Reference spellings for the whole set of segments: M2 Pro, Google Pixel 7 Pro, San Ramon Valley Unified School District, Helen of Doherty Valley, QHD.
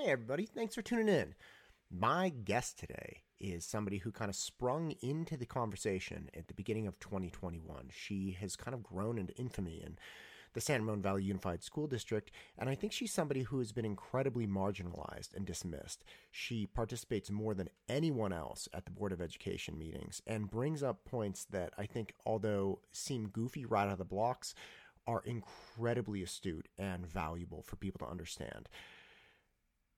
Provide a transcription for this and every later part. Hey, everybody. Thanks for tuning in. My guest today is somebody who kind of sprung into the conversation at the beginning of 2021. She has kind of grown into infamy in the San Ramon Valley Unified School District, and I think she's somebody who has been incredibly marginalized and dismissed. She participates more than anyone else at the Board of Education meetings and brings up points that I think, although seem goofy right out of the blocks, are incredibly astute and valuable for people to understand.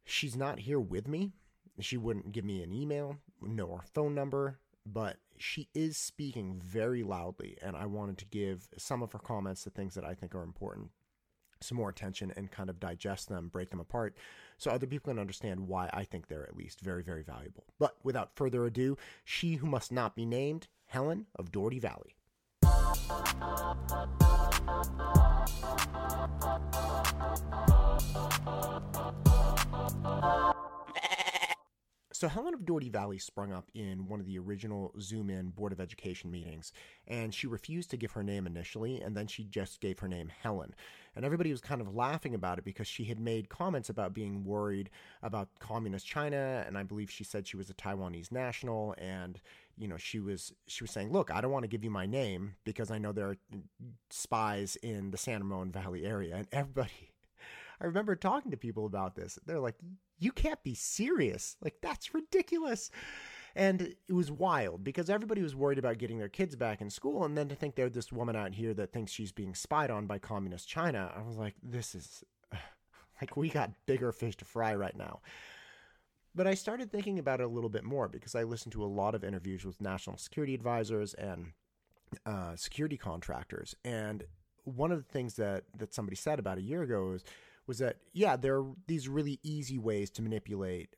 She's not here with me. She wouldn't give me an email, nor phone number, but she is speaking very loudly, and I wanted to give some of her comments, the things that I think are important, some more attention and kind of digest them, break them apart, so other people can understand why I think they're at least very, very valuable. But without further ado, she who must not be named, Helen of Doherty Valley. So Helen of Doherty Valley sprung up in one of the original Zoom In Board of Education meetings, and she refused to give her name initially, and then she just gave her name Helen. And everybody was kind of laughing about it because she had made comments about being worried about communist China, and I believe she said she was a Taiwanese national, and you know, she was saying, look, I don't want to give you my name because I know there are spies in the San Ramon Valley area. And everybody, I remember talking to people about this. They're like, you can't be serious. Like, that's ridiculous. And it was wild because everybody was worried about getting their kids back in school. And then to think there's this woman out here that thinks she's being spied on by communist China. I was like, this is like, we got bigger fish to fry right now. But I started thinking about it a little bit more because I listened to a lot of interviews with national security advisors and security contractors. And one of the things that somebody said about a year ago was that, yeah, there are these really easy ways to manipulate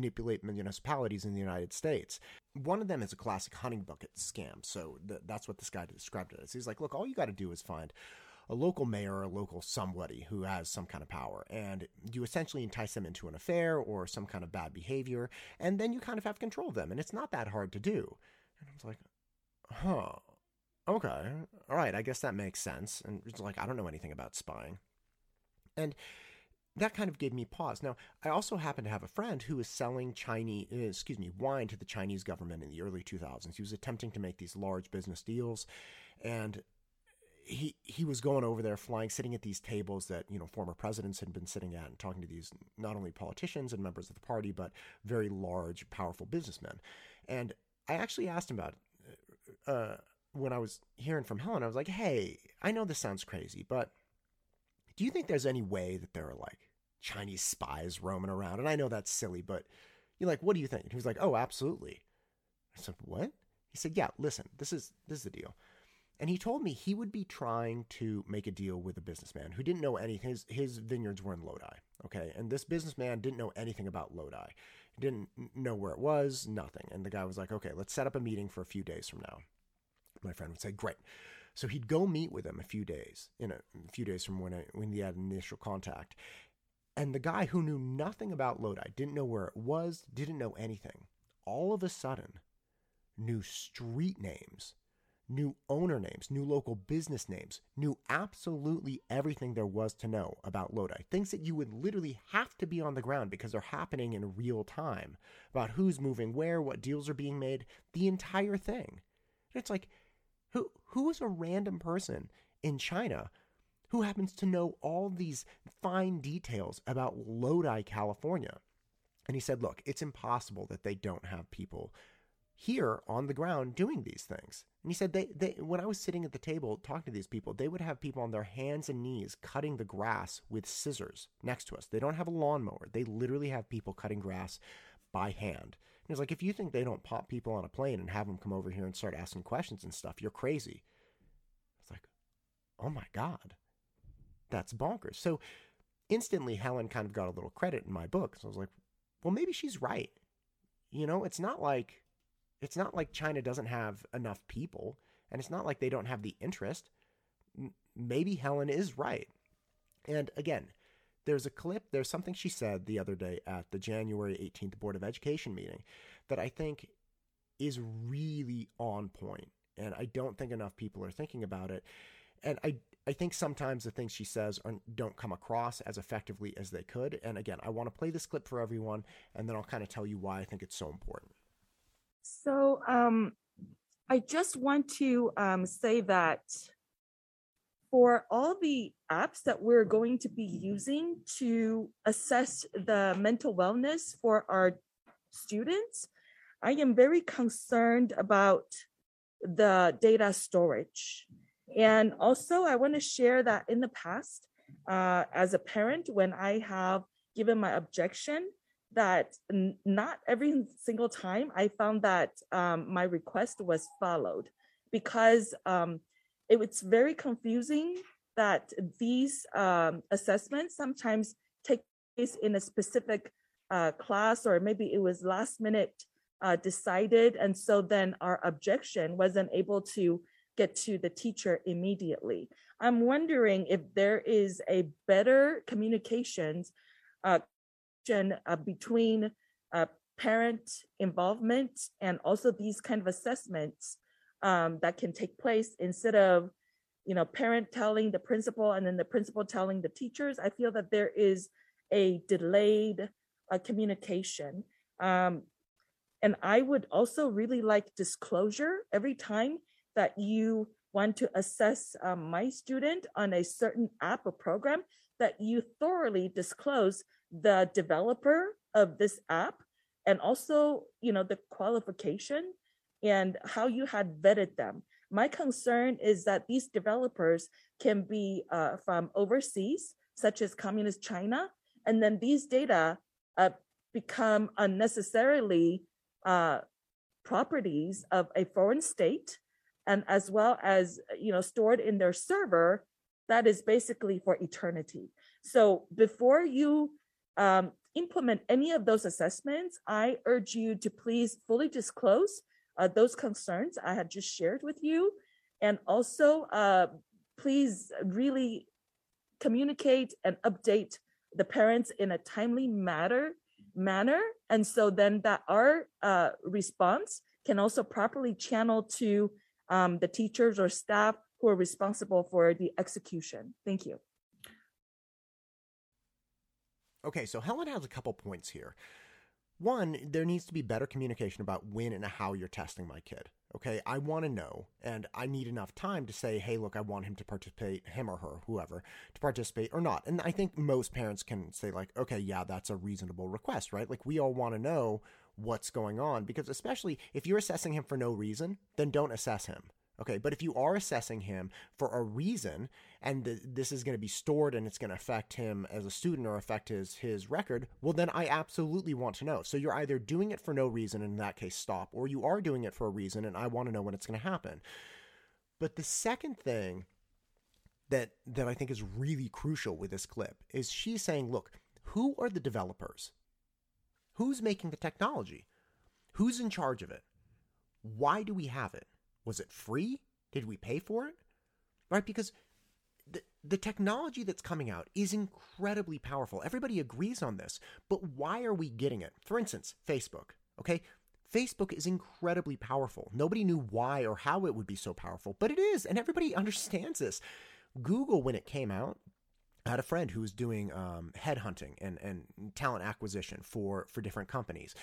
municipalities in the United States. One of them is a classic hunting bucket scam. So that's what this guy described it as. He's like, look, all you got to do is find a local mayor or a local somebody who has some kind of power, and you essentially entice them into an affair or some kind of bad behavior, and then you kind of have control of them, and it's not that hard to do. And I was like, huh, okay, all right, I guess that makes sense. And it's like, I don't know anything about spying. And that kind of gave me pause. Now, I also happen to have a friend who was selling wine to the Chinese government in the early 2000s. He was attempting to make these large business deals, and he was going over there flying, sitting at these tables that, you know, former presidents had been sitting at and talking to these not only politicians and members of the party, but very large, powerful businessmen. And I actually asked him about it, when I was hearing from Helen. I was like, hey, I know this sounds crazy, but do you think there's any way that there are like Chinese spies roaming around? And I know that's silly, but you're like, what do you think? And he was like, oh, absolutely. I said, what? He said, yeah, listen, this is the deal. And he told me he would be trying to make a deal with a businessman who didn't know anything. His vineyards were in Lodi, okay? And this businessman didn't know anything about Lodi. He didn't know where it was, nothing. And the guy was like, okay, let's set up a meeting for a few days from now. My friend would say, great. So he'd go meet with him a few days from when he had initial contact. And the guy who knew nothing about Lodi, didn't know where it was, didn't know anything, all of a sudden knew street names, new owner names, new local business names, knew absolutely everything there was to know about Lodi. Things that you would literally have to be on the ground because they're happening in real time about who's moving where, what deals are being made, the entire thing. And it's like, who is a random person in China who happens to know all these fine details about Lodi, California? And he said, look, it's impossible that they don't have people here on the ground doing these things. And he said, they when I was sitting at the table talking to these people, they would have people on their hands and knees cutting the grass with scissors next to us. They don't have a lawnmower. They literally have people cutting grass by hand. And he's like, if you think they don't pop people on a plane and have them come over here and start asking questions and stuff, you're crazy. It's like, oh my God, that's bonkers. So instantly Helen kind of got a little credit in my book. So I was like, well, maybe she's right. You know, it's not like China doesn't have enough people, and it's not like they don't have the interest. Maybe Helen is right. And again, there's something she said the other day at the January 18th Board of Education meeting that I think is really on point, and I don't think enough people are thinking about it. And I I think sometimes the things she says don't come across as effectively as they could. And again, I want to play this clip for everyone, and then I'll kind of tell you why I think it's so important. So I just want to say that for all the apps that we're going to be using to assess the mental wellness for our students, I am very concerned about the data storage. And also, I want to share that in the past, as a parent, when I have given my objection, that not every single time I found that my request was followed, because it's very confusing that these assessments sometimes take place in a specific class, or maybe it was last minute decided. And so then our objection wasn't able to get to the teacher immediately. I'm wondering if there is a better communications between parent involvement and also these kind of assessments that can take place, instead of, you know, parent telling the principal and then the principal telling the teachers. I feel that there is a delayed communication. And I would also really like disclosure every time that you want to assess my student on a certain app or program, that you thoroughly disclose the developer of this app, and also, you know, the qualification and how you had vetted them. My concern is that these developers can be from overseas, such as Communist China, and then these data become unnecessarily properties of a foreign state, and as well as, you know, stored in their server, that is basically for eternity. So before you implement any of those assessments, I urge you to please fully disclose those concerns I had just shared with you. And also please really communicate and update the parents in a timely manner. And so then that our response can also properly channel to the teachers or staff who are responsible for the execution. Thank you. Okay, so Helen has a couple points here. One, there needs to be better communication about when and how you're testing my kid. Okay, I want to know, and I need enough time to say, hey, look, I want him to participate, him or her, whoever, to participate or not. And I think most parents can say, like, okay, yeah, that's a reasonable request, right? Like, we all want to know what's going on, because especially if you're assessing him for no reason, then don't assess him. Okay, but if you are assessing him for a reason, and this is going to be stored and it's going to affect him as a student or affect his record, well, then I absolutely want to know. So you're either doing it for no reason, and in that case, stop, or you are doing it for a reason, and I want to know when it's going to happen. But the second thing that I think is really crucial with this clip is she's saying, look, who are the developers? Who's making the technology? Who's in charge of it? Why do we have it? Was it free? Did we pay for it? Right? Because the technology that's coming out is incredibly powerful. Everybody agrees on this, but why are we getting it? For instance, Facebook, okay? Facebook is incredibly powerful. Nobody knew why or how it would be so powerful, but it is, and everybody understands this. Google, when it came out, I had a friend who was doing headhunting and talent acquisition for different companies.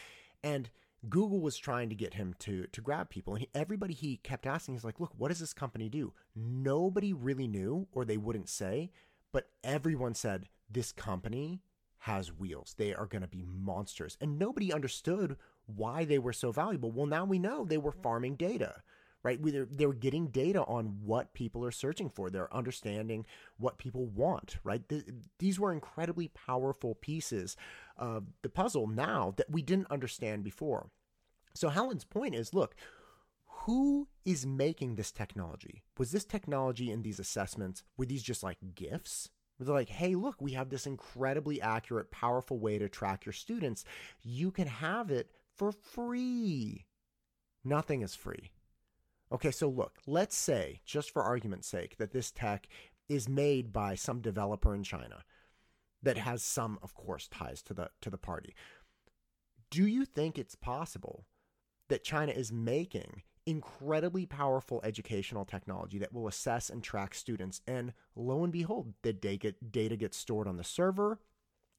And Google was trying to get him to grab people. And everybody he kept asking, he's like, look, what does this company do? Nobody really knew, or they wouldn't say, but everyone said, this company has wheels. They are going to be monsters. And nobody understood why they were so valuable. Well, now we know they were farming data. Right? They were getting data on what people are searching for. They're understanding what people want, right? These were incredibly powerful pieces of the puzzle now that we didn't understand before. So Helen's point is, look, who is making this technology? Was this technology in these assessments, were these just like gifts? Were they like, hey, look, we have this incredibly accurate, powerful way to track your students. You can have it for free. Nothing is free. Okay, so look, let's say, just for argument's sake, that this tech is made by some developer in China that has some, of course, ties to the party. Do you think it's possible that China is making incredibly powerful educational technology that will assess and track students. And lo and behold, the data gets stored on the server,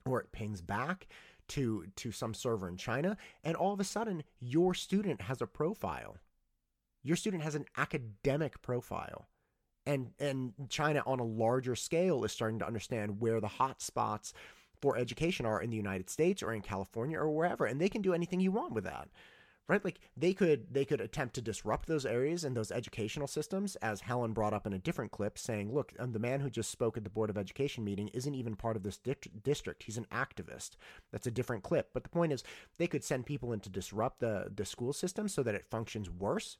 or it pings back to some server in China. And all of a sudden, your student has a profile. Your student has an academic profile. And China, on a larger scale, is starting to understand where the hot spots for education are in the United States or in California or wherever. And they can do anything you want with that, right? Like they could attempt to disrupt those areas and those educational systems, as Helen brought up in a different clip, saying, look, the man who just spoke at the Board of Education meeting isn't even part of this district. He's an activist. That's a different clip. But the point is, they could send people in to disrupt the school system so that it functions worse.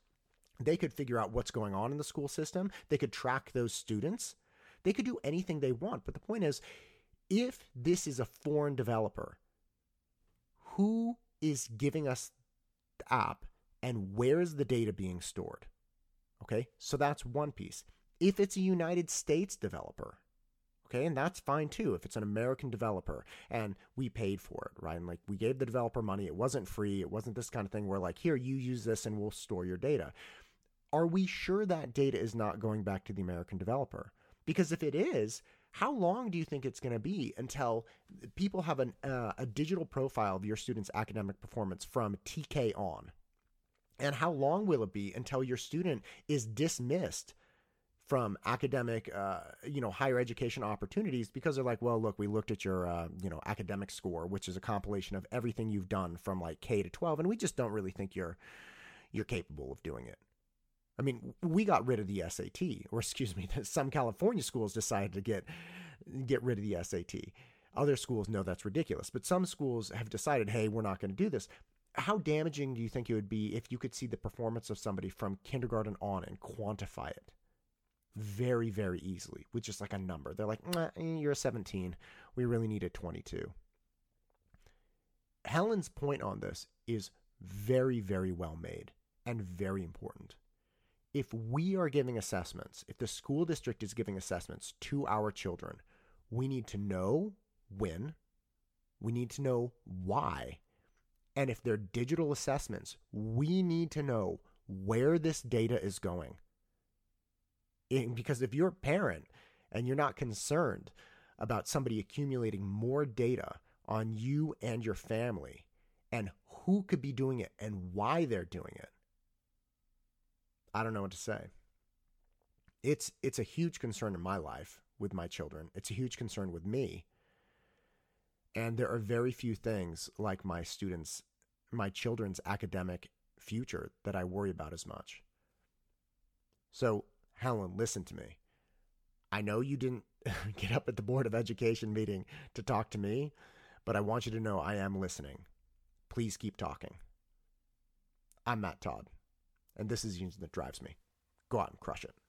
They could figure out what's going on in the school system. They could track those students. They could do anything they want. But the point is, if this is a foreign developer, who is giving us the app and where is the data being stored? Okay, so that's one piece. If it's a United States developer, okay, and that's fine too, if it's an American developer and we paid for it, right? And like we gave the developer money, it wasn't free, it wasn't this kind of thing where like, here, you use this and we'll store your data. Are we sure that data is not going back to the American developer? Because if it is, how long do you think it's going to be until people have a digital profile of your student's academic performance from TK on? And how long will it be until your student is dismissed from academic, higher education opportunities because they're like, well, look, we looked at your, academic score, which is a compilation of everything you've done from like K to 12, and we just don't really think you're capable of doing it. I mean, we got rid of the SAT, or excuse me, some California schools decided to get rid of the SAT. Other schools know that's ridiculous, but some schools have decided, hey, we're not going to do this. How damaging do you think it would be if you could see the performance of somebody from kindergarten on and quantify it very, very easily with just like a number? They're like, you're a 17. We really need a 22. Helen's point on this is very, very well made and very important. If we are giving assessments, if the school district is giving assessments to our children, we need to know when, we need to know why, and if they're digital assessments, we need to know where this data is going. Because if you're a parent and you're not concerned about somebody accumulating more data on you and your family and who could be doing it and why they're doing it, I don't know what to say. It's a huge concern in my life with my children. It's a huge concern with me. And there are very few things like my children's academic future that I worry about as much. So, Helen, listen to me. I know you didn't get up at the Board of Education meeting to talk to me, but I want you to know I am listening. Please keep talking. I'm Matt Todd. And this is the engine that drives me. Go out and crush it.